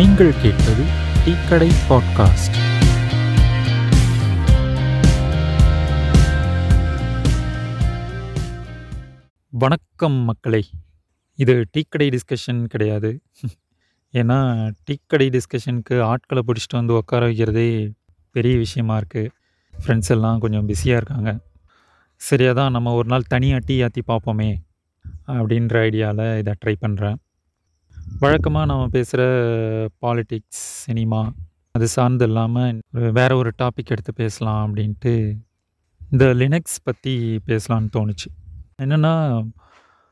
நீங்கள் கேட்பது டீக்கடை பாட்காஸ்ட். வணக்கம் மக்களே, இது டீக்கடை டிஸ்கஷன் கிடையாது. ஏன்னா டீக்கடை டிஸ்கஷனுக்கு ஆட்களை பிடிச்சிட்டு வந்து உட்கார வைக்கிறதே பெரிய விஷயமா இருக்குது. ஃப்ரெண்ட்ஸ் எல்லாம் கொஞ்சம் பிஸியாக இருக்காங்க. சரியாக தான் நம்ம ஒரு நாள் தனியாக டீ ஆற்றி பார்ப்போமே அப்படின்ற ஐடியாவில் இதை ட்ரை பண்ணுறேன். வழக்கமாக நம்ம பேசுகிற பாலிடிக்ஸ், சினிமா, அது சார்ந்து இல்லாமல் வேறு ஒரு டாபிக் எடுத்து பேசலாம் அப்படின்ட்டு இந்த லினக்ஸ் பற்றி பேசலான்னு தோணுச்சு. என்னென்னா,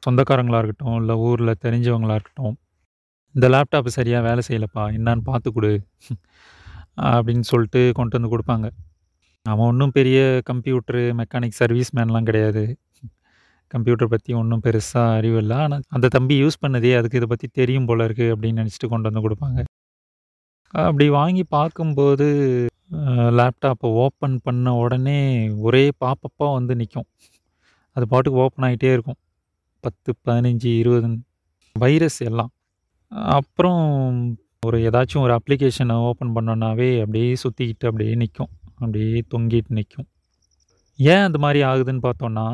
சொந்தக்காரங்களாக இருக்கட்டும், இல்லை ஊரில் தெரிஞ்சவங்களாக இருக்கட்டும், இந்த லேப்டாப்பு சரியாக வேலை செய்யலப்பா, என்னான்னு பார்த்து கொடு அப்படின்னு சொல்லிட்டு கொண்டு வந்து கொடுப்பாங்க. அவன் ஒன்றும் பெரிய கம்ப்யூட்டரு மெக்கானிக் சர்வீஸ் மேன்லாம் கிடையாது. கம்ப்யூட்டர் பற்றி ஒன்றும் பெருசாக அறிவு இல்லை. ஆனால் அந்த தம்பி யூஸ் பண்ணதே அதுக்கு இதை பற்றி தெரியும் போல் இருக்குது அப்படின்னு நினச்சிட்டு கொண்டு வந்து கொடுப்பாங்க. அப்படி வாங்கி பார்க்கும்போது லேப்டாப்பை ஓப்பன் பண்ண உடனே ஒரே பாப்பப்பாக வந்து நிற்கும். அது பாட்டுக்கு ஓப்பன் ஆகிட்டே இருக்கும். 10, 15, 20 வைரஸ் எல்லாம். அப்புறம் ஏதாச்சும் ஒரு அப்ளிகேஷனை ஓப்பன் பண்ணோன்னாவே அப்படியே சுற்றிக்கிட்டு அப்படியே நிற்கும், அப்படியே தொங்கிட்டு நிற்கும். ஏன் அந்த மாதிரி ஆகுதுன்னு பார்த்தோன்னா,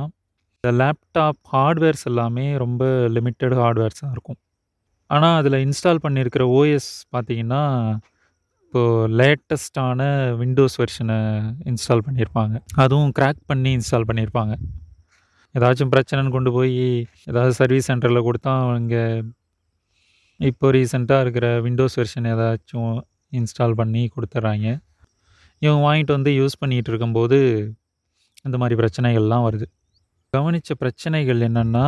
இந்த லேப்டாப் ஹார்ட்வேர்ஸ் எல்லாமே ரொம்ப லிமிட்டட் ஹார்ட்வேர்ஸாக இருக்கும். ஆனால் அதில் இன்ஸ்டால் பண்ணியிருக்கிற ஓஎஸ் பார்த்திங்கன்னா, இப்போது லேட்டஸ்டான விண்டோஸ் வெர்ஷனை இன்ஸ்டால் பண்ணியிருப்பாங்க. அதுவும் கிராக் பண்ணி இன்ஸ்டால் பண்ணியிருப்பாங்க. ஏதாச்சும் பிரச்சனைன்னு கொண்டு போய் ஏதாவது சர்வீஸ் சென்டரில் கொடுத்தா அவங்க இப்போ ரீசெண்டாக இருக்கிற விண்டோஸ் வெர்ஷன் ஏதாச்சும் இன்ஸ்டால் பண்ணி கொடுத்துட்றாங்க. இவங்க வாங்கிட்டு வந்து யூஸ் பண்ணிகிட்டு இருக்கும்போது இந்த மாதிரி பிரச்சனைகள்லாம் வருது. கவனித்த பிரச்சனைகள் என்னென்னா,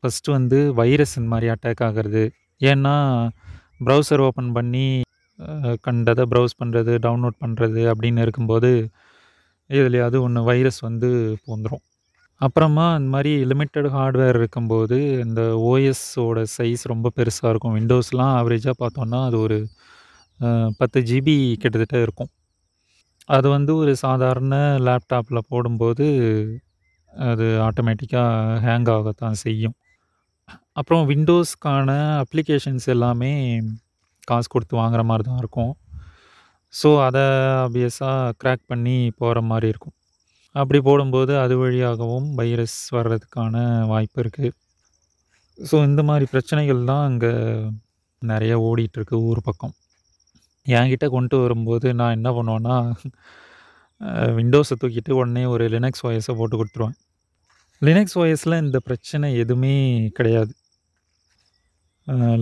ஃபஸ்ட்டு வந்து வைரஸ் இந்த மாதிரி அட்டாக் ஆகிறது. ஏன்னா ப்ரௌசர் ஓப்பன் பண்ணி கண்டதை ப்ரௌஸ் பண்ணுறது, டவுன்லோட் பண்ணுறது அப்படின்னு இருக்கும்போது இதுலையாவது ஒன்று வைரஸ் வந்து பூந்துடும். அப்புறமா இந்த மாதிரி லிமிட்டட் ஹார்ட்வேர் இருக்கும்போது இந்த ஓஎஸோட சைஸ் ரொம்ப பெருசாக இருக்கும். விண்டோஸ்லாம் ஆவரேஜாக பார்த்தோன்னா அது ஒரு 10 GB கிட்டத்தட்ட இருக்கும். அது வந்து ஒரு சாதாரண லேப்டாப்பில் போடும்போது அது ஆட்டோமேட்டிக்காக ஹேங் ஆகத்தான் செய்யும். அப்புறம் விண்டோஸ்க்கான அப்ளிகேஷன்ஸ் எல்லாமே காசு கொடுத்து வாங்குகிற மாதிரி தான் இருக்கும். ஸோ அதை ஆப்வியஸாக கிராக் பண்ணி போகிற மாதிரி இருக்கும். அப்படி போடும்போது அது வழியாகவும் வைரஸ் வர்றதுக்கான வாய்ப்பு இருக்குது. ஸோ இந்த மாதிரி பிரச்சனைகள் தான் அங்கே நிறைய ஓடிட்டுருக்கு ஊர் பக்கம். என்கிட்ட கொண்டு வரும்போது நான் என்ன பண்ணுவேன்னா, விண்டோஸை தூக்கிட்டு உடனே ஒரு லினக்ஸ் ஓஎஸை போட்டு கொடுத்துருவேன். லினக்ஸ் ஓஎஸில் இந்த பிரச்சனை எதுவுமே கிடையாது.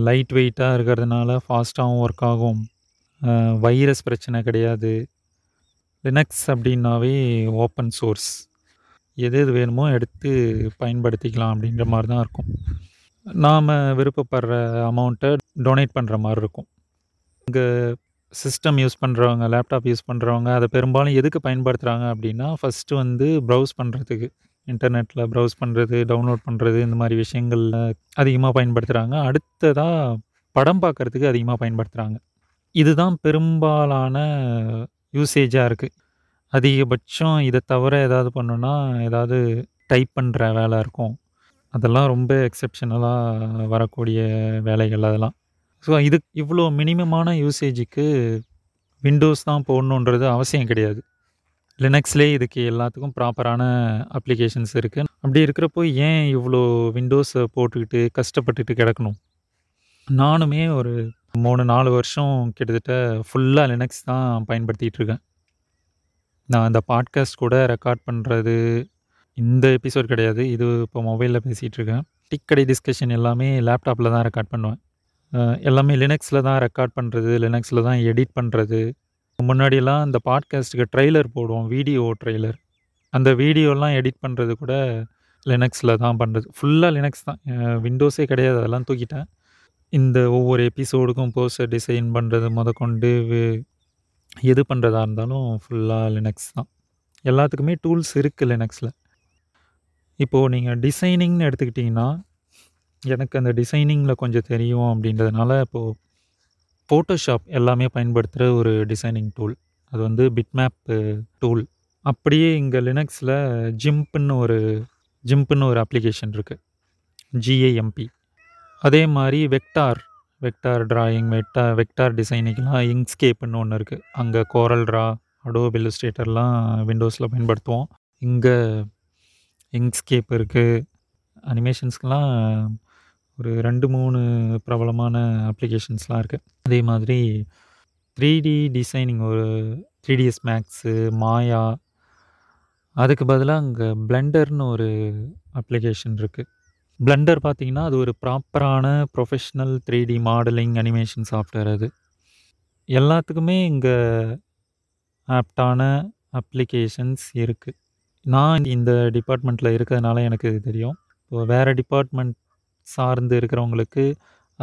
லைட் வெயிட்டாக இருக்கிறதுனால ஃபாஸ்ட்டாகவும் ஒர்க் ஆகும். வைரஸ் பிரச்சனை கிடையாது. லினக்ஸ் அப்படின்னாவே ஓப்பன் சோர்ஸ், எது எது வேணுமோ எடுத்து பயன்படுத்திக்கலாம் அப்படின்ற மாதிரி தான் இருக்கும். நாம் விருப்பப்படுற அமௌண்ட்டை டொனேட் பண்ணுற மாதிரி இருக்கும். இங்கே சிஸ்டம் யூஸ் பண்ணுறவங்க, லேப்டாப் யூஸ் பண்ணுறவங்க அதை பெரும்பாலும் எதுக்கு பயன்படுத்துகிறாங்க அப்படின்னா, ஃபஸ்ட்டு வந்து ப்ரௌஸ் பண்ணுறதுக்கு, இன்டர்நெட்டில் ப்ரௌஸ் பண்ணுறது, டவுன்லோட் பண்ணுறது, இந்த மாதிரி விஷயங்களில் அதிகமாக பயன்படுத்துகிறாங்க. அடுத்ததாக படம் பார்க்குறதுக்கு அதிகமாக பயன்படுத்துகிறாங்க. இதுதான் பெரும்பாலான யூசேஜாக இருக்குது. அதிகபட்சம் இதை தவிர ஏதாவது பண்ணோன்னா ஏதாவது டைப் பண்ணுற வேலை இருக்கும். அதெல்லாம் ரொம்ப எக்ஸப்ஷனலாக வரக்கூடிய வேலைகள் அதெல்லாம். ஸோ இது இவ்வளோ மினிமமான யூசேஜுக்கு விண்டோஸ் தான் போடணுன்றது அவசியம் கிடையாது. லினக்ஸ்லேயே இதுக்கு எல்லாத்துக்கும் ப்ராப்பரான அப்ளிகேஷன்ஸ் இருக்குது. அப்படி இருக்கிறப்போ ஏன் இவ்வளோ விண்டோஸை போட்டுக்கிட்டு கஷ்டப்பட்டுட்டு கிடக்கணும்? நானுமே ஒரு 3-4 வருஷம் கிட்டத்தட்ட ஃபுல்லாக லினக்ஸ் தான் பயன்படுத்திகிட்டு இருக்கேன். நான் அந்த பாட்காஸ்ட் கூட ரெக்கார்ட் பண்ணுறது, இந்த எபிசோட் கிடையாது, இது இப்போ மொபைலில் பேசிகிட்டு இருக்கேன். டீக்கடை டிஸ்கஷன் எல்லாமே லேப்டாப்பில் தான் ரெக்கார்ட் பண்ணுவேன். எல்லாமே லினக்ஸில் தான் ரெக்கார்ட் பண்ணுறது, லினக்ஸில் தான் எடிட் பண்ணுறது. முன்னாடியெல்லாம் இந்த பாட்காஸ்ட்டுக்கு ட்ரெய்லர் போடுவோம், வீடியோ ட்ரெய்லர். அந்த வீடியோலாம் எடிட் பண்ணுறது கூட லினக்ஸில் தான் பண்ணுறது. ஃபுல்லாக லினக்ஸ் தான், விண்டோஸே கிடையாது. அதெல்லாம் தூக்கிட்டேன். இந்த ஒவ்வொரு எபிசோடுக்கும் போஸ்டர் டிசைன் பண்ணுறது முதற்கொண்டு எது பண்ணுறதா இருந்தாலும் ஃபுல்லாக லினக்ஸ் தான். எல்லாத்துக்குமே டூல்ஸ் இருக்குது லினக்ஸில். இப்போது நீங்கள் டிசைனிங்னு எடுத்துக்கிட்டிங்கன்னா, எனக்கு அந்த டிசைனிங்கில் கொஞ்சம் தெரியும் அப்படின்றதுனால இப்போது ஃபோட்டோஷாப் எல்லாமே பயன்படுத்துகிற ஒரு டிசைனிங் டூல், அது வந்து பிட்மேப்பு டூல். அப்படியே இங்கே லினக்ஸில் ஜிம்ப்னு ஒரு அப்ளிகேஷன் இருக்குது, ஜிஏஎம்பி. அதே மாதிரி வெக்டார் வெக்டார் ட்ராயிங் வெக்டார் டிசைனிங்கெலாம் இங்க்ஸ்கேப்புன்னு ஒன்று இருக்குது. அங்கே கோரல் ட்ரா, அடோப் இல்லஸ்ட்ரேட்டர்லாம் விண்டோஸில் பயன்படுத்துவோம். இங்கே இங்க்ஸ்கேப் இருக்குது. அனிமேஷன்ஸ்க்கெலாம் ஒரு 2-3 பிரபலமான அப்ளிகேஷன்ஸ்லாம் இருக்குது. அதே மாதிரி 3D டிசைனிங், ஒரு 3DS மேக்ஸு, மாயா, அதுக்கு பதிலாக அங்கே பிளெண்டர்னு ஒரு அப்ளிகேஷன் இருக்குது. பிளெண்டர் பார்த்திங்கன்னா அது ஒரு ப்ராப்பரான professional 3D modelling animation software. அது எல்லாத்துக்குமே இங்கே ஆப்டான அப்ளிகேஷன்ஸ் இருக்குது. நான் இந்த டிபார்ட்மெண்ட்டில் இருக்கிறதுனால எனக்கு இது தெரியும். இப்போ வேறு டிபார்ட்மெண்ட் சார்ந்து இருக்கிறவங்களுக்கு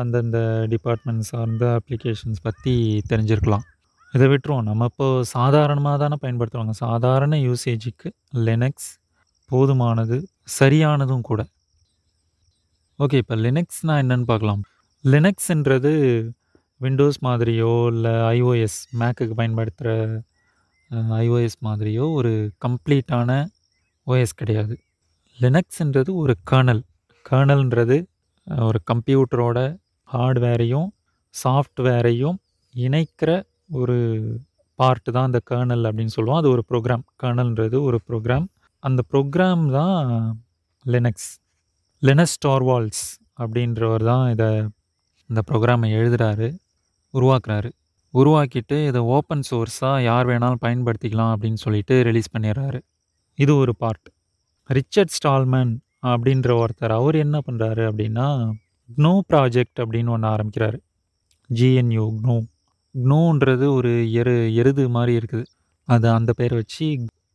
அந்தந்த டிபார்ட்மெண்ட் சார்ந்த அப்ளிகேஷன்ஸ் பற்றி தெரிஞ்சிருக்கலாம். இதை விட்டுருவோம். நம்ம இப்போது சாதாரணமாக தானே பயன்படுத்துவாங்க. சாதாரண யூசேஜுக்கு லினக்ஸ் போதுமானது, சரியானதும் கூட. ஓகே, இப்போ லினக்ஸ்னால் என்னென்னு பார்க்கலாம். லினக்ஸ்ன்றது விண்டோஸ் மாதிரியோ இல்லை iOS மேக்குக்கு பயன்படுத்துகிற iOS மாதிரியோ ஒரு கம்ப்ளீட்டான ஓஎஸ் கிடையாது. லினக்ஸ்ன்றது ஒரு கர்னல். கர்னல்ன்றது ஒரு கம்ப்யூட்டரோட ஹார்ட்வேரையும் சாஃப்ட்வேரையும் இணைக்கிற ஒரு பார்ட்டு தான் அந்த கர்னல் அப்படின்னு சொல்லுவோம். அது ஒரு ப்ரோக்ராம். கர்னல்ன்றது ஒரு ப்ரோக்ராம். அந்த ப்ரோக்ராம் தான் லினக்ஸ். லெனஸ் டார்வால்ஸ் அப்படின்றவர் தான் இந்த ப்ரோக்ராமை எழுதுகிறாரு, உருவாக்குறாரு. உருவாக்கிட்டு இதை ஓப்பன் சோர்ஸாக யார் வேணாலும் பயன்படுத்திக்கலாம் அப்படின்னு சொல்லிட்டு ரிலீஸ் பண்ணிடுறாரு. இது ஒரு பார்ட். ரிச்சர்ட் ஸ்டால்மன் அப்படின்ற ஒருத்தர், அவர் என்ன பண்ணுறாரு அப்படின்னா GNU ப்ராஜெக்ட் அப்படின்னு ஒன்று ஆரம்பிக்கிறாரு. GNU GNU. GNUன்றது ஒரு எருது மாதிரி இருக்குது. அது அந்த பேர் வச்சு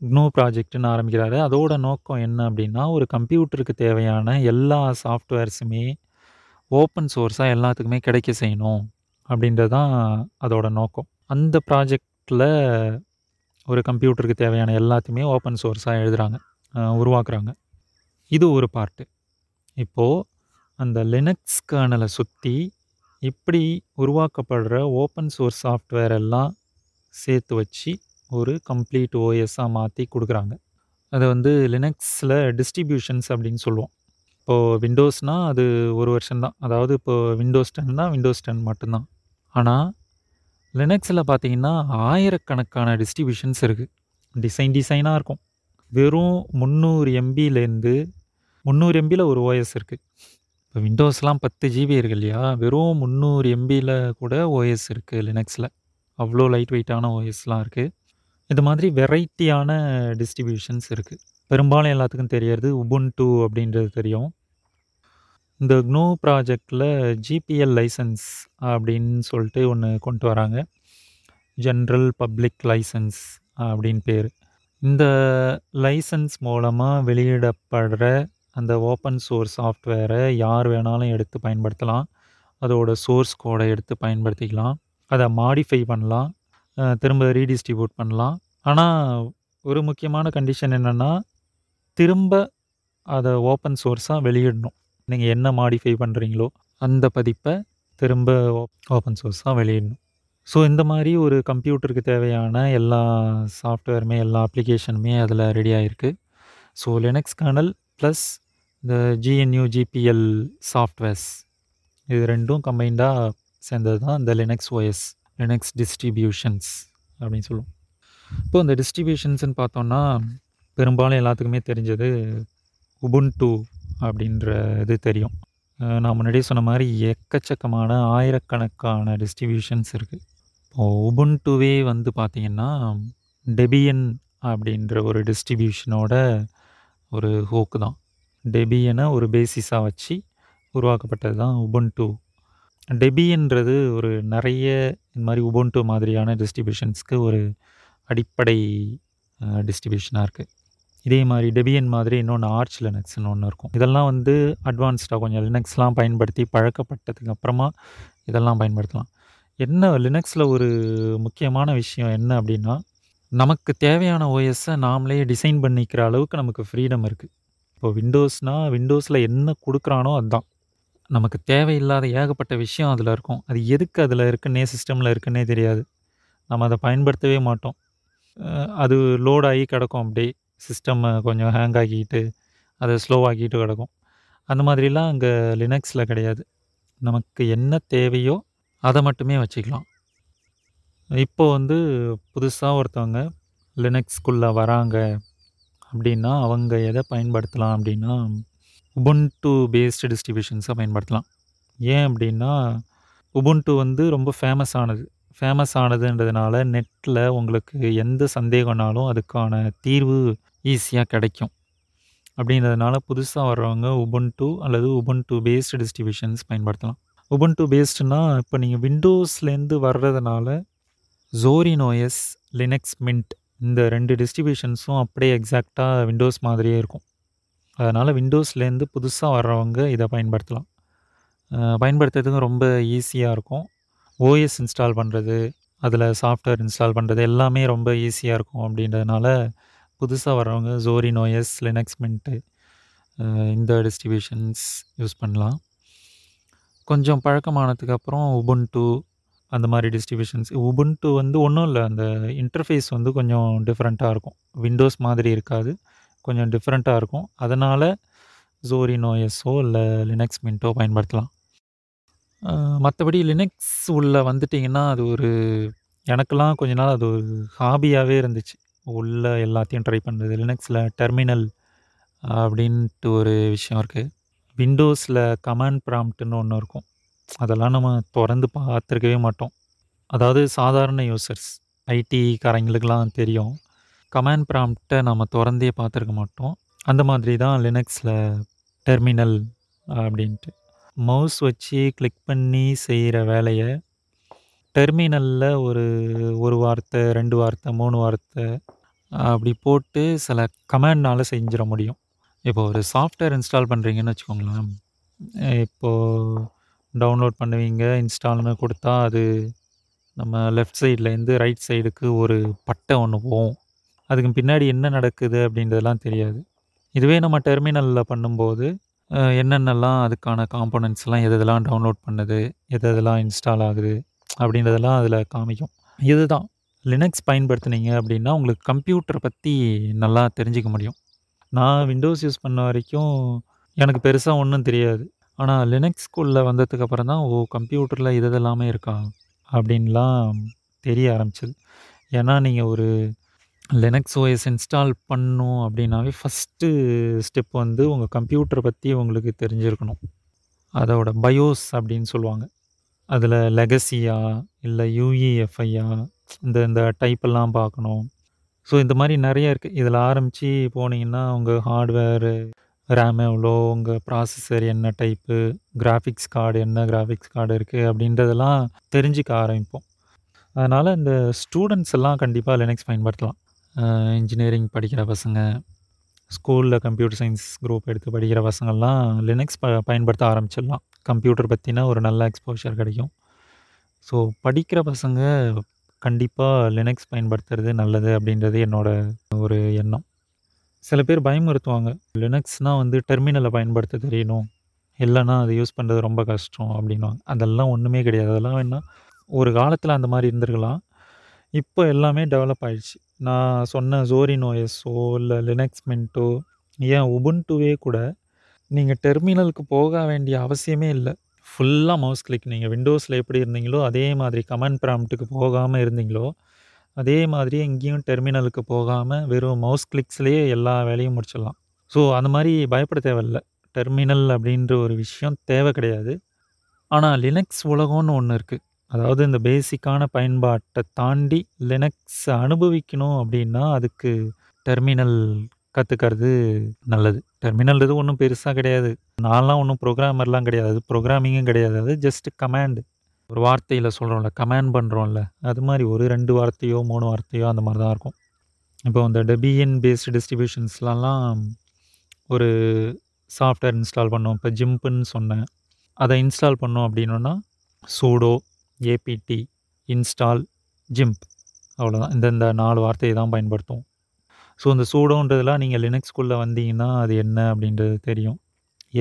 GNU ப்ராஜெக்ட்னு ஆரம்பிக்கிறாரு. அதோட நோக்கம் என்ன அப்படின்னா, ஒரு கம்ப்யூட்டருக்கு தேவையான எல்லா சாஃப்ட்வேர்ஸுமே ஓப்பன் சோர்ஸாக எல்லாத்துக்குமே கிடைக்க செய்யணும் அப்படின்றது தான் அதோட நோக்கம். அந்த ப்ராஜெக்டில் ஒரு கம்ப்யூட்டருக்கு தேவையான எல்லாத்தையுமே ஓப்பன் சோர்ஸாக உருவாக்குறாங்க. இது ஒரு பார்ட்டு. இப்போது அந்த லினக்ஸ் கர்னலை சுற்றி இப்படி உருவாக்கப்படுற ஓப்பன் சோர்ஸ் சாஃப்ட்வேர் எல்லாம் சேர்த்து வச்சு ஒரு கம்ப்ளீட் ஓஎஸாக மாற்றி கொடுக்குறாங்க. அதை லினக்ஸில் டிஸ்ட்ரிபியூஷன்ஸ் அப்படின்னு சொல்லுவோம். இப்போது விண்டோஸ்னால் அது ஒரு வெர்ஷன் தான். அதாவது இப்போது விண்டோஸ் 10 மட்டும்தான். ஆனால் லினக்ஸில் பார்த்திங்கன்னா ஆயிரக்கணக்கான டிஸ்ட்ரிபியூஷன்ஸ் இருக்குது. டிசைனாக இருக்கும். வெறும் 300 MBயில் ஒரு ஓஎஸ் இருக்குது. இப்போ விண்டோஸ்லாம் 10 GB இருக்குது இல்லையா? வெறும் 300 MBயில் கூட ஓஎஸ் இருக்குது லினக்ஸில். அவ்வளோ லைட் வெயிட்டான ஓஎஸ்லாம் இருக்குது. இது மாதிரி வெரைட்டியான டிஸ்ட்ரிபியூஷன்ஸ் இருக்குது. பெரும்பாலும் எல்லாத்துக்கும் தெரியறது உபுண்டு அப்படின்றது தெரியும். இந்த GNU ப்ராஜெக்டில் GPL லைசன்ஸ் அப்படின்னு சொல்லிட்டு ஒன்று கொண்டு வராங்க. ஜென்ரல் பப்ளிக் லைசன்ஸ் அப்படின்னு பேர். இந்த லைசன்ஸ் மூலமாக வெளியிடப்படுற அந்த ஓப்பன் சோர்ஸ் சாஃப்ட்வேரை யார் வேணாலும் எடுத்து பயன்படுத்தலாம். அதோட சோர்ஸ் கோடை எடுத்து பயன்படுத்திக்கலாம். அதை மாடிஃபை பண்ணலாம், திரும்ப ரீடிஸ்ட்ரிபியூட் பண்ணலாம். ஆனால் ஒரு முக்கியமான கண்டிஷன் என்னென்னா, திரும்ப அதை ஓப்பன் சோர்ஸாக வெளியிடணும். நீங்கள் என்ன மாடிஃபை பண்ணுறீங்களோ அந்த பதிப்பை திரும்ப ஓப்பன் சோர்ஸாக வெளியிடணும். ஸோ இந்த மாதிரி ஒரு கம்ப்யூட்டருக்கு தேவையான எல்லா சாஃப்ட்வேருமே, எல்லா அப்ளிகேஷனுமே அதில் ரெடி ஆகிருக்கு. ஸோ லினக்ஸ் கர்னல் ப்ளஸ் இந்த ஜிஎன்யூ GPL சாஃப்ட்வேர்ஸ், இது ரெண்டும் கம்பைண்டாக சேர்ந்தது தான் இந்த லினக்ஸ் ஓஎஸ், லினக்ஸ் டிஸ்ட்ரிபியூஷன்ஸ் அப்படின்னு சொல்லுவோம். இப்போ இந்த டிஸ்ட்ரிபியூஷன்ஸ்ன்னு பார்த்தோன்னா பெரும்பாலும் எல்லாத்துக்குமே தெரிஞ்சது உபுண்டு அப்படின்ற இது தெரியும். நான் முன்னாடியே சொன்ன மாதிரி எக்கச்சக்கமான ஆயிரக்கணக்கான டிஸ்ட்ரிபியூஷன்ஸ் இருக்குது. இப்போது உபுண்டுவே பார்த்திங்கன்னா டெபியன் அப்படின்ற ஒரு டிஸ்ட்ரிபியூஷனோட ஒரு ஹோக்கு தான். டெபியனை ஒரு பேசிஸாக வச்சு உருவாக்கப்பட்டது தான் உபுண்டு. டெபியன்றது ஒரு நிறைய இந்த மாதிரி உபுண்டு மாதிரியான டிஸ்ட்ரிபியூஷன்ஸ்க்கு ஒரு அடிப்படை டிஸ்ட்ரிபியூஷனாக இருக்குது. இதே மாதிரி டெபியன் மாதிரி இன்னொன்று ஆர்ச் லினக்ஸ்ன்னு ஒன்று இருக்கும். இதெல்லாம் அட்வான்ஸ்டாக கொஞ்சம் லினக்ஸ்லாம் பயன்படுத்தி பழக்கப்பட்டதுக்கு அப்புறமா இதெல்லாம் பயன்படுத்தலாம். என்ன லினக்ஸில் ஒரு முக்கியமான விஷயம் என்ன அப்படின்னா, நமக்கு தேவையான ஓஎஸை நாமளே டிசைன் பண்ணிக்கிற அளவுக்கு நமக்கு ஃப்ரீடம் இருக்குது. இப்போ விண்டோஸ்னால் விண்டோஸில் என்ன கொடுக்குறானோ அதுதான். நமக்கு தேவையில்லாத ஏகப்பட்ட விஷயம் அதில் இருக்கும். அது எதுக்கு அதில் இருக்குன்னே, சிஸ்டமில் இருக்குன்னே தெரியாது. நம்ம அதை பயன்படுத்தவே மாட்டோம். அது லோடாகி கிடக்கும். அப்படியே சிஸ்டம் கொஞ்சம் ஹேங் ஆகிக்கிட்டு அதை ஸ்லோவாகிட்டு கிடக்கும். அந்த மாதிரிலாம் அங்கே லினக்ஸில் கிடையாது. நமக்கு என்ன தேவையோ அதை மட்டுமே வச்சுக்கலாம். இப்போது வந்து புதுசாக ஒருத்தவங்க லினக்ஸ்குள்ளே வராங்க அப்படின்னா அவங்க எதை பயன்படுத்தலாம் அப்படின்னா உபுண்டு பேஸ்டு டிஸ்ட்ரிபியூஷன்ஸை பயன்படுத்தலாம். ஏன் அப்படின்னா உபுண்டு வந்து ரொம்ப ஃபேமஸ் ஆனதுன்றதுனால நெட்டில் உங்களுக்கு எந்த சந்தேகம்னாலும் அதுக்கான தீர்வு ஈஸியாக கிடைக்கும். அப்படின்றதுனால புதுசாக வர்றவங்க உபுண்டு அல்லது உபுண்டு பேஸ்டு டிஸ்ட்ரிபியூஷன்ஸ் பயன்படுத்தலாம். உபுண்டு பேஸ்டுனா இப்போ நீங்கள் விண்டோஸ்லேருந்து வர்றதுனால ஜோரின் ஓஎஸ், லினக்ஸ் மின்ட் இந்த ரெண்டு டிஸ்ட்ரிபியூஷன்ஸும் அப்படியே எக்ஸாக்டாக விண்டோஸ் மாதிரியே இருக்கும். அதனால் விண்டோஸ்லேருந்து புதுசாக வர்றவங்க இதை பயன்படுத்தலாம். பயன்படுத்துறதுக்கு ரொம்ப ஈஸியாக இருக்கும். ஓஎஸ் இன்ஸ்டால் பண்ணுறது, அதில் சாஃப்ட்வேர் இன்ஸ்டால் பண்ணுறது எல்லாமே ரொம்ப ஈஸியாக இருக்கும். அப்படின்றதுனால புதுசாக வர்றவங்க ஜோரின் ஓஎஸ், லினக்ஸ் மின்ட் இந்த டிஸ்ட்ரிபியூஷன்ஸ் யூஸ் பண்ணலாம். கொஞ்சம் பழக்கமானதுக்கப்புறம் உபுண்டு அந்த மாதிரி டிஸ்ட்ரிபியூஷன்ஸ். உபுண்டு வந்து ஒன்றும் இல்லை, அந்த இன்டர்ஃபேஸ் வந்து கொஞ்சம் டிஃப்ரெண்ட்டாக இருக்கும். விண்டோஸ் மாதிரி இருக்காது, கொஞ்சம் டிஃப்ரெண்ட்டாக இருக்கும். அதனால் ஜோரின் ஓஎஸோ இல்லை லினக்ஸ் மின்ட்டோ பயன்படுத்தலாம். மற்றபடி லினக்ஸ் உள்ளே வந்துட்டிங்கன்னா அது ஒரு எனக்கெல்லாம் கொஞ்ச நாள் அது ஒரு ஹாபியாகவே இருந்துச்சு உள்ளே எல்லாத்தையும் ட்ரை பண்ணுறது. லினக்ஸில் டெர்மினல் அப்படின்ட்டு ஒரு விஷயம் இருக்குது. விண்டோஸில் கமாண்ட் ப்ராம்ப்ட்டுன்னு ஒன்று இருக்கும். அதெல்லாம் நம்ம திறந்து பார்த்துருக்கவே மாட்டோம். அதாவது சாதாரண யூசர்ஸ் ஐடிக்காரங்களுக்கெலாம் தெரியும், கமாண்ட் ப்ராம்ப்டை நம்ம திறந்தே பார்த்துருக்க மாட்டோம். அந்த மாதிரி தான் லினக்ஸில் டெர்மினல் அப்படின்ட்டு மவுஸ் வச்சு கிளிக் பண்ணி செய்கிற வேலையை டெர்மினலில் ஒரு வார்த்தை, ரெண்டு வார்த்தை, மூணு வார்த்தை அப்படி போட்டு சில கமாண்ட்னால் செஞ்சிட முடியும். இப்போது ஒரு சாஃப்ட்வேர் இன்ஸ்டால் பண்ணுறீங்கன்னு வச்சுக்கோங்களேன். இப்போது டவுன்லோட் பண்ணுவீங்க, இன்ஸ்டால்னு கொடுத்தா அது நம்ம லெஃப்ட் சைட்லேருந்து ரைட் சைடுக்கு ஒரு பட்டை ஒன்று போகும். அதுக்கு பின்னாடி என்ன நடக்குது அப்படின்றதெல்லாம் தெரியாது. இதுவே நம்ம டெர்மினலில் பண்ணும்போது என்னென்னலாம் அதுக்கான காம்போனன்ட்ஸ்லாம் எதெல்லாம் டவுன்லோட் பண்ணுது, எதெல்லாம் இன்ஸ்டால் ஆகுது அப்படின்றதெல்லாம் அதில் காமிக்கும். இதுதான் லினக்ஸ் பயன்படுத்துனீங்க அப்படின்னா உங்களுக்கு கம்ப்யூட்டரை பற்றி நல்லா தெரிஞ்சிக்க முடியும். நான் விண்டோஸ் யூஸ் பண்ண வரைக்கும் எனக்கு பெருசாக ஒன்றும் தெரியாது. ஆனால் லினக்ஸ்குள்ளே வந்ததுக்கப்புறம் தான் கம்ப்யூட்டரில் இதெல்லாமே இருக்கா அப்படின்லாம் தெரிய ஆரம்பிச்சது. ஏன்னா நீங்கள் ஒரு லினக்ஸ் ஓஎஸ் இன்ஸ்டால் பண்ணும் அப்படின்னாவே ஃபஸ்ட்டு ஸ்டெப் வந்து உங்கள் கம்ப்யூட்டரை பற்றி உங்களுக்கு தெரிஞ்சிருக்கணும். அதோட பயோஸ் அப்படின்னு சொல்லுவாங்க. அதில் லெகசியா இல்லை யூஇஎஃப்ஐயா இந்த டைப்பெல்லாம் பார்க்கணும். ஸோ இந்த மாதிரி நிறையா இருக்குது. இதில் ஆரம்பித்து போனீங்கன்னா உங்கள் ஹார்ட்வேரு, ரேம் எவ்வளோ, உங்கள் ப்ராசஸர் என்ன டைப்பு, கிராஃபிக்ஸ் கார்டு என்ன கிராஃபிக்ஸ் கார்டு இருக்குது அப்படின்றதெல்லாம் தெரிஞ்சுக்க ஆரம்பிப்போம். அதனால் இந்த ஸ்டூடெண்ட்ஸ் எல்லாம் கண்டிப்பாக லினக்ஸ் பயன்படுத்தலாம். இன்ஜினியரிங் படிக்கிற பசங்க, ஸ்கூலில் கம்ப்யூட்டர் சயின்ஸ் குரூப் எடுத்து படிக்கிற பசங்கள்லாம் லினக்ஸ் பயன்படுத்த ஆரம்பிச்சிடலாம். கம்ப்யூட்டர் பற்றினா ஒரு நல்ல எக்ஸ்போஷர் கிடைக்கும். ஸோ படிக்கிற பசங்க கண்டிப்பாக லினக்ஸ் பயன்படுத்துறது நல்லது அப்படின்றது என்னோடய ஒரு எண்ணம். சில பேர் பயமுறுத்துவாங்க, லினக்ஸ்னால் வந்து டெர்மினலை பயன்படுத்த தெரியணும், இல்லைனா அது யூஸ் பண்ணுறது ரொம்ப கஷ்டம் அப்படின்வாங்க. அதெல்லாம் ஒன்றுமே கிடையாது. அதெல்லாம் வேணா ஒரு காலத்தில் அந்த மாதிரி இருந்திருக்கலாம். இப்போ எல்லாமே டெவலப் ஆகிடுச்சு. நான் சொன்ன ஜோரின் ஓஎஸோ இல்லை லினக்ஸ் மின்ட்டோ, ஏன் உபுண்டுவே கூட நீங்கள் டெர்மினலுக்கு போக வேண்டிய அவசியமே இல்லை. ஃபுல்லாக மவுஸ் கிளிக். நீங்கள் விண்டோஸில் எப்படி இருந்தீங்களோ அதே மாதிரி கமாண்ட் ப்ராம்ப்ட்டுக்கு போகாமல் இருந்தீங்களோ அதே மாதிரி எங்கேயும் டெர்மினலுக்கு போகாமல் வெறும் மவுஸ் கிளிக்ஸ்லேயே எல்லா வேலையும் முடிச்சிடலாம். ஸோ அந்த மாதிரி பயப்பட தேவையில்லை. டெர்மினல் அப்படின்ற ஒரு விஷயம் தேவை கிடையாது. ஆனால் லினக்ஸ் உலகம்னு ஒன்று இருக்குது. அதாவது இந்த பேசிக்கான பயன்பாட்டை தாண்டி லினக்ஸ் அனுபவிக்கணும் அப்படின்னா அதுக்கு டெர்மினல் கற்றுக்கிறது நல்லது. டெர்மினல்றது ஒன்றும் பெருசாக கிடையாது. நான்லாம் ஒன்றும் ப்ரோக்ராமர்லாம் கிடையாது, ப்ரோக்ராமிங்கும் கிடையாது. அது ஜஸ்ட் கமாண்டு. ஒரு வார்த்தையில் சொல்கிறோம்ல, கமாண்ட் பண்ணுறோம்ல, அது மாதிரி ஒரு ரெண்டு வார்த்தையோ மூணு வார்த்தையோ அந்த மாதிரி தான் இருக்கும். இப்போ இந்த டெபியன் பேஸ்டு டிஸ்ட்ரிபியூஷன்ஸ்லாம் ஒரு சாஃப்ட்வேர் இன்ஸ்டால் பண்ணோம். இப்போ ஜிம்ப்னு சொன்னேன், அதை இன்ஸ்டால் பண்ணோம் அப்படின்னா சூடோ ஏபிடி இன்ஸ்டால் ஜிம்ப் அவ்வளோதான். இந்த 4 வார்த்தையை தான் பயன்படுத்தும். ஸோ இந்த சூடோன்றதெல்லாம் நீங்கள் லினக்ஸ்குள்ளே வந்தீங்கன்னா அது என்ன அப்படின்றது தெரியும்.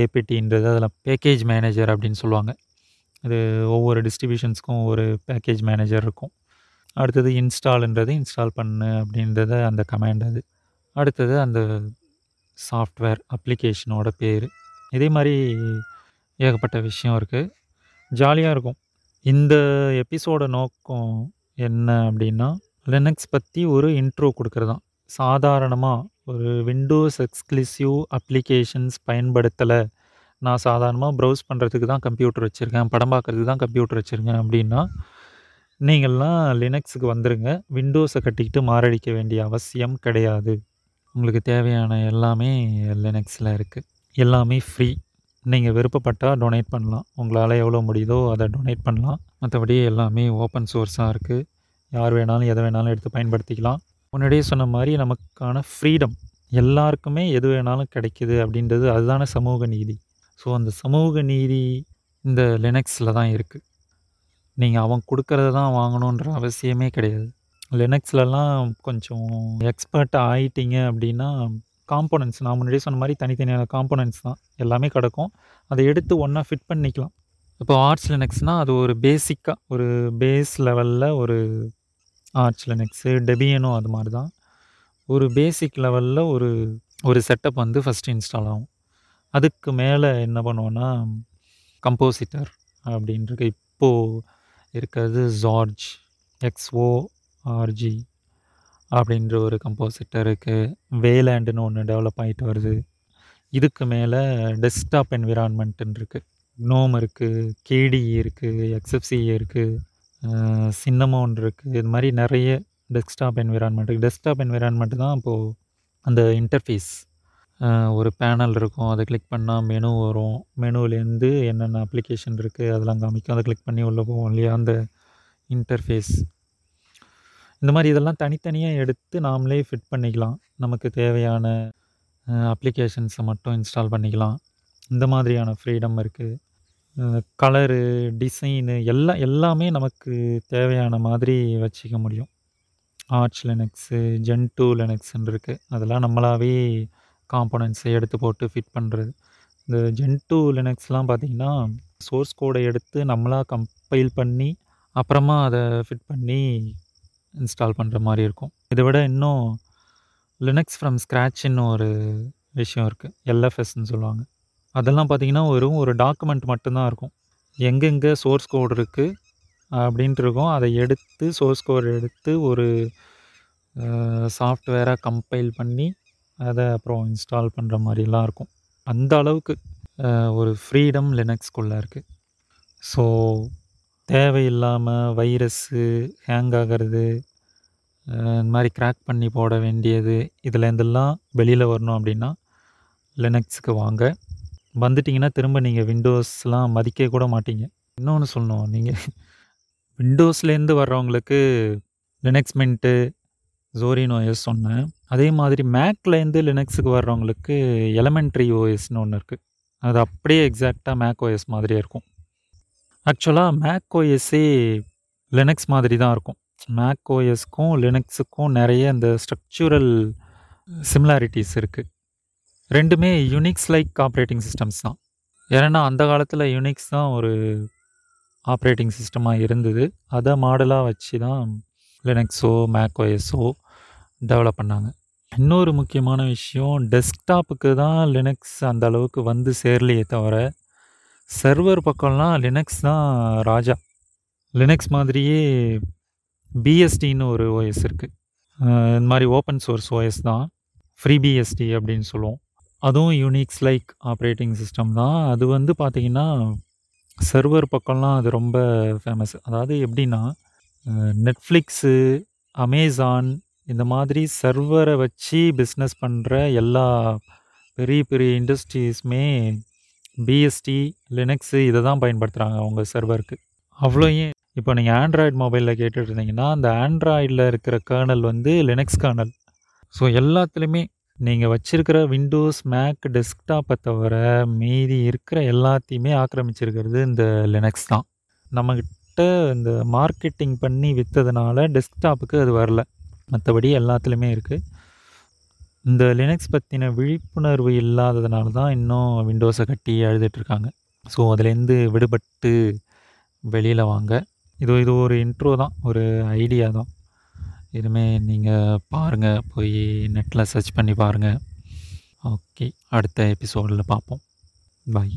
ஏபிடின்றது அதெல்லாம் பேக்கேஜ் மேனேஜர் அப்படின்னு சொல்லுவாங்க. அது ஒவ்வொரு டிஸ்ட்ரிபியூஷன்ஸ்க்கும் ஒரு பேக்கேஜ் மேனேஜர் இருக்கும். அடுத்தது இன்ஸ்டால்ன்றது இன்ஸ்டால் பண்ணு அப்படின்றது அந்த கமாண்ட். அது அடுத்தது அந்த சாஃப்ட்வேர் அப்ளிகேஷனோட பேர். இதே மாதிரி ஏகப்பட்ட விஷயம் இருக்குது. ஜாலியாக இருக்கும். இந்த எபிசோட நோக்கம் என்ன அப்படின்னா, லினக்ஸ் பற்றி ஒரு இன்ட்ரோ கொடுக்குறதான். சாதாரணமாக ஒரு விண்டோஸ் எக்ஸ்க்ளூசிவ் அப்ளிகேஷன்ஸ் பயன்படுத்தலை, நான் சாதாரணமாக ப்ரௌஸ் பண்ணுறதுக்கு தான் கம்ப்யூட்டர் வச்சுருக்கேன், படம் பார்க்குறதுக்கு தான் கம்ப்யூட்டர் வச்சுருக்கேன் அப்படின்னா நீங்கள்லாம் லினக்ஸுக்கு வந்துடுங்க. விண்டோஸை கட்டிக்கிட்டு மாறடிக்க வேண்டிய அவசியம் கிடையாது. உங்களுக்கு தேவையான எல்லாமே லினக்ஸில் இருக்குது, எல்லாமே ஃப்ரீ. நீங்கள் விருப்பப்பட்டால் டொனேட் பண்ணலாம், உங்களால் எவ்வளோ முடியுதோ அதை டொனேட் பண்ணலாம். மற்றபடி எல்லாமே ஓப்பன் சோர்ஸாக இருக்குது, யார் வேணாலும் எதை வேணாலும் எடுத்து பயன்படுத்திக்கலாம். முன்னாடியே சொன்ன மாதிரி நமக்கான ஃப்ரீடம், எல்லாருக்குமே எது வேணாலும் கிடைக்கிது அப்படின்றது அதுதான சமூக நீதி. ஸோ அந்த சமூக நீதி இந்த லினக்ஸில் தான் இருக்குது. நீங்கள் அவன் கொடுக்கறத தான் வாங்கணுன்ற அவசியமே கிடையாது. லினக்ஸ்லலாம் கொஞ்சம் எக்ஸ்பர்ட் ஆகிட்டிங்க அப்படின்னா காம்போனன்ட்ஸ், நான் முன்னாடியே சொன்ன மாதிரி தனித்தனியான காம்போனன்ட்ஸ் தான் எல்லாமே கிடக்கும், அதை எடுத்து ஒன்றா ஃபிட் பண்ணிக்கலாம். இப்போ ஆர்ச் லினக்ஸ்னால் அது ஒரு பேசிக்காக ஒரு பேஸ் லெவலில் ஒரு ஆர்ச் லினக்ஸு, டெபியனும் அது மாதிரி தான் ஒரு பேசிக் லெவலில் ஒரு செட்டப் வந்து ஃபஸ்ட்டு இன்ஸ்டால் ஆகும். அதுக்கு மேலே என்ன பண்ணுவோன்னா கம்போசிட்டர் அப்படின்றது, இப்போது இருக்கிறது ஜார்ஜ் XORG அப்படின்ற ஒரு கம்போசிட்டருக்கு, வேலேண்டுன்னு ஒன்று டெவலப் ஆகிட்டு வருது. இதுக்கு மேலே டெஸ்க்டாப் என்விரான்மெண்ட்டுன்னு இருக்குது, க்னோம் இருக்குது, KDE இருக்குது, XFCE இருக்குது, சின்னமோன் இருக்குது. இது மாதிரி நிறைய டெஸ்க்டாப் என்விரான்மெண்ட் இருக்குது. டெஸ்க்டாப் என்விரான்மெண்ட்டு தான் இப்போது அந்த இன்டர்ஃபேஸ். ஒரு பேனல் இருக்கும், அதை கிளிக் பண்ணால் மெனு வரும், மெனுவிலேருந்து என்னென்ன அப்ளிகேஷன் இருக்குது அதெல்லாம் காமிக்கும், அதை கிளிக் பண்ணி உள்ளே போவோம் இல்லையா, அந்த இன்டர்ஃபேஸ். இந்த மாதிரி இதெல்லாம் தனித்தனியாக எடுத்து நாமளே ஃபிட் பண்ணிக்கலாம், நமக்கு தேவையான அப்ளிகேஷன்ஸை மட்டும் இன்ஸ்டால் பண்ணிக்கலாம். இந்த மாதிரியான ஃப்ரீடம் இருக்குது. கலரு, டிசைனு எல்லாமே நமக்கு தேவையான மாதிரி வச்சுக்க முடியும். ஆர்ச் லினக்ஸு, ஜென்டூ லினக்ஸ்ன்னு இருக்குது, அதெல்லாம் நம்மளாவே காம்போனன்ட்ஸை எடுத்து போட்டு ஃபிட் பண்ணுறது. இந்த ஜென்டூ லினக்ஸ்லாம் பார்த்திங்கன்னா சோர்ஸ் கோடை எடுத்து நம்மளாக கம்பைல் பண்ணி அப்புறமா அதை ஃபிட் பண்ணி இன்ஸ்டால் பண்ணுற மாதிரி இருக்கும். இதை விட இன்னும் லினக்ஸ் ஃப்ரம் ஸ்க்ராட்ச்னு ஒரு விஷயம் இருக்குது, LFSன்னு சொல்லுவாங்க. அதெல்லாம் பார்த்திங்கன்னா வெறும் ஒரு டாக்குமெண்ட் மட்டும்தான் இருக்கும், எங்கெங்கே சோர்ஸ் கோடு இருக்குது அப்படின்ட்டு இருக்கும். அதை எடுத்து சோர்ஸ் கோடு எடுத்து ஒரு சாஃப்ட்வேராக கம்பைல் பண்ணி அதை அப்புறம் இன்ஸ்டால் பண்ணுற மாதிரிலாம் இருக்கும். அந்த அளவுக்கு ஒரு ஃப்ரீடம் லினக்ஸ்குள்ளே இருக்குது. ஸோ தேவையில்லாமல் வைரஸ்ஸு, ஹேங் ஆகிறது, இந்த மாதிரி கிராக் பண்ணி போட வேண்டியது, இதில் இருந்தெல்லாம் வெளியில் வரணும் அப்படின்னா லினக்ஸுக்கு வாங்க. வந்துட்டிங்கன்னா திரும்ப நீங்கள் விண்டோஸ்லாம் மதிக்க கூட மாட்டிங்க. இன்னொன்று சொல்லணும், நீங்கள் விண்டோஸ்லேருந்து வர்றவங்களுக்கு லினக்ஸ் மின்ட்டு, ஜோரின் ஓஎஸ் சொன்னேன். அதே மாதிரி மேக்லேருந்து லினக்ஸுக்கு வர்றவங்களுக்கு எலமெண்ட்ரி ஓஎஸ்ன்னு ஒன்று இருக்குது, அது அப்படியே எக்ஸாக்டாக மேக் ஓஎஸ் மாதிரியே இருக்கும். ஆக்சுவலாக மேக் ஓஎஸ்ஸே லினக்ஸ் மாதிரி தான் இருக்கும். மேக் ஓஎஸ்க்கும் லினக்ஸுக்கும் நிறைய இந்த ஸ்ட்ரக்சுரல் சிமிலாரிட்டிஸ் இருக்குது. ரெண்டுமே யுனிக்ஸ் லைக் ஆப்ரேட்டிங் சிஸ்டம்ஸ் தான். ஏன்னா அந்த காலத்தில் யுனிக்ஸ் தான் ஒரு ஆப்ரேட்டிங் சிஸ்டமாக இருந்தது, அதை மாடலாக வச்சு தான் லினக்ஸோ மேக் ஓஎஸோ டெவலப் பண்ணாங்க. இன்னொரு முக்கியமான விஷயம், டெஸ்க்டாப்புக்கு தான் லினக்ஸ் அந்த அளவுக்கு வந்து சேரலையே தவிர சர்வர் பக்கம்லாம் லினக்ஸ் தான் ராஜா. லினக்ஸ் மாதிரியே பிஎஸ்டீன்னு ஒரு ஓஎஸ் இருக்குது, இந்த மாதிரி ஓப்பன் சோர்ஸ் ஓஎஸ் தான், ஃப்ரீ பிஎஸ்டி அப்படின்னு சொல்லுவோம். அதுவும் யுனிக்ஸ் லைக் ஆப்ரேட்டிங் சிஸ்டம் தான். அது வந்து பார்த்திங்கன்னா சர்வர் பக்கம்லாம் அது ரொம்ப ஃபேமஸ். அதாவது எப்படின்னா நெட்ஃப்ளிக்ஸு, அமேசான் இந்த மாதிரி சர்வரை வச்சு பிஸ்னஸ் பண்ணுற எல்லா பெரிய பெரிய இண்டஸ்ட்ரீஸுமே பிஎஸ்டி, லினக்ஸு இதை தான் பயன்படுத்துகிறாங்க அவங்க சர்வருக்கு. அவ்வளோயும் இப்போ நீங்கள் ஆண்ட்ராய்டு மொபைலில் கேட்டுட்டு இருந்தீங்கன்னா அந்த ஆண்ட்ராய்டில் இருக்கிற கர்னல் வந்து லினக்ஸ் கர்னல். ஸோ எல்லாத்துலேயுமே நீங்கள் வச்சுருக்கிற விண்டோஸ், மேக், டெஸ்க்டாப்பை தவிர மீதி இருக்கிற எல்லாத்தையுமே ஆக்கிரமிச்சிருக்கிறது இந்த லினக்ஸ் தான். நம்மக்கிட்ட இந்த மார்க்கெட்டிங் பண்ணி விற்றதுனால டெஸ்க்டாப்புக்கு அது வரல, மற்றபடி எல்லாத்துலேயுமே இருக்குது. இந்த லினக்ஸ் பற்றின விழிப்புணர்வு இல்லாததுனால தான் இன்னும் விண்டோஸை கட்டி அழுதுகிட்ருக்காங்க. ஸோ அதுலேருந்து விடுபட்டு வெளியில் வாங்க. இது ஒரு இன்ட்ரோ தான், ஒரு ஐடியா தான். இனிமேல் நீங்கள் பாருங்கள், போய் நெட்டில் சர்ச் பண்ணி பாருங்கள். ஓகே, அடுத்த எபிசோடில் பார்ப்போம். பாய்.